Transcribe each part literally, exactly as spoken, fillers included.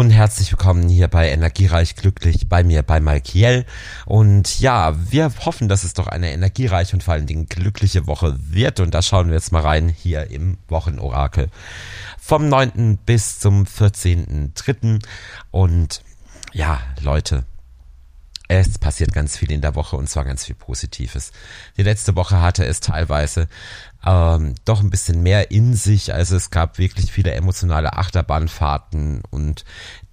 und herzlich willkommen hier bei Energiereich Glücklich, bei mir, bei Malkiel. Und ja, wir hoffen, dass es doch eine energiereiche und vor allen Dingen glückliche Woche wird. Und da schauen wir jetzt mal rein hier im Wochenorakel. Vom neunten bis zum vierzehnten dritten Und ja, Leute, es passiert ganz viel in der Woche und zwar ganz viel Positives. Die letzte Woche hatte es teilweise ähm, doch ein bisschen mehr in sich. Also es gab wirklich viele emotionale Achterbahnfahrten und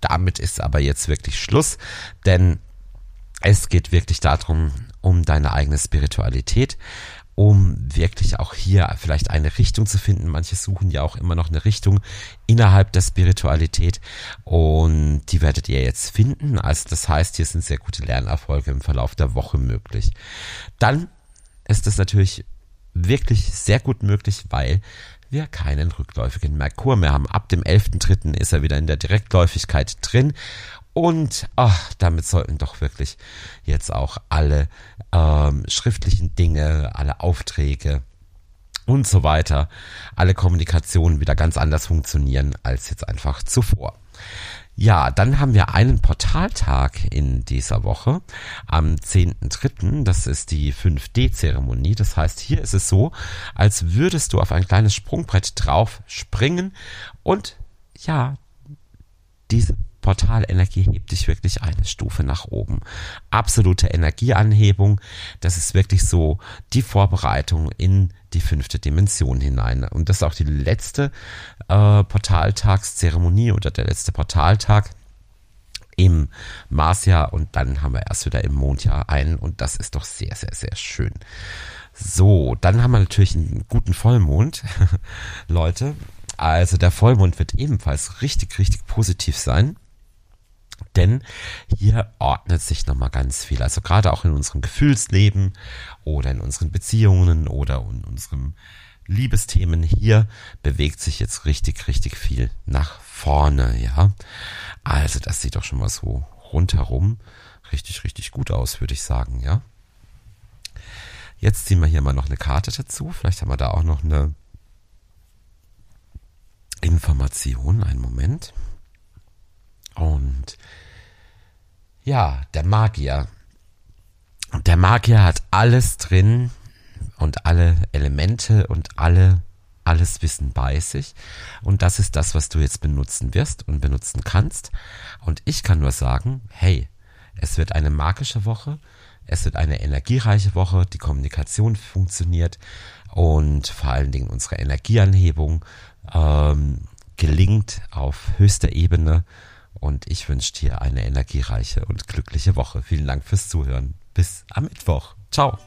damit ist aber jetzt wirklich Schluss. Denn es geht wirklich darum, um deine eigene Spiritualität, um wirklich auch hier vielleicht eine Richtung zu finden. Manche suchen ja auch immer noch eine Richtung innerhalb der Spiritualität und die werdet ihr jetzt finden. Also das heißt, hier sind sehr gute Lernerfolge im Verlauf der Woche möglich. Dann ist es natürlich wirklich sehr gut möglich, weil wir keinen rückläufigen Merkur mehr haben. Ab dem elften dritten ist er wieder in der Direktläufigkeit drin. Und ach, damit sollten doch wirklich jetzt auch alle ähm, schriftlichen Dinge, alle Aufträge und so weiter, alle Kommunikationen wieder ganz anders funktionieren als jetzt einfach zuvor. Ja, dann haben wir einen Portaltag in dieser Woche am zehnten dritten Das ist die fünf D-Zeremonie. Das heißt, hier ist es so, als würdest du auf ein kleines Sprungbrett drauf springen und ja, diese Portalenergie hebt dich wirklich eine Stufe nach oben. Absolute Energieanhebung, das ist wirklich so die Vorbereitung in die fünfte Dimension hinein. Und das ist auch die letzte äh, Portaltagszeremonie oder der letzte Portaltag im Marsjahr und dann haben wir erst wieder im Mondjahr einen und das ist doch sehr, sehr, sehr schön. So, dann haben wir natürlich einen guten Vollmond, Leute. Also der Vollmond wird ebenfalls richtig, richtig positiv sein. Denn hier ordnet sich nochmal ganz viel. Also gerade auch in unserem Gefühlsleben oder in unseren Beziehungen oder in unseren Liebesthemen hier bewegt sich jetzt richtig, richtig viel nach vorne, ja. Also das sieht doch schon mal so rundherum richtig, richtig gut aus, würde ich sagen, ja. Jetzt ziehen wir hier mal noch eine Karte dazu. Vielleicht haben wir da auch noch eine Information. Einen Moment. Und ja, der Magier. Der Magier hat alles drin und alle Elemente und alle, alles Wissen bei sich. Und das ist das, was du jetzt benutzen wirst und benutzen kannst. Und ich kann nur sagen, hey, es wird eine magische Woche. Es wird eine energiereiche Woche. Die Kommunikation funktioniert und vor allen Dingen unsere Energieanhebung ähm, gelingt auf höchster Ebene. Und ich wünsche dir eine energiereiche und glückliche Woche. Vielen Dank fürs Zuhören. Bis am Mittwoch. Ciao.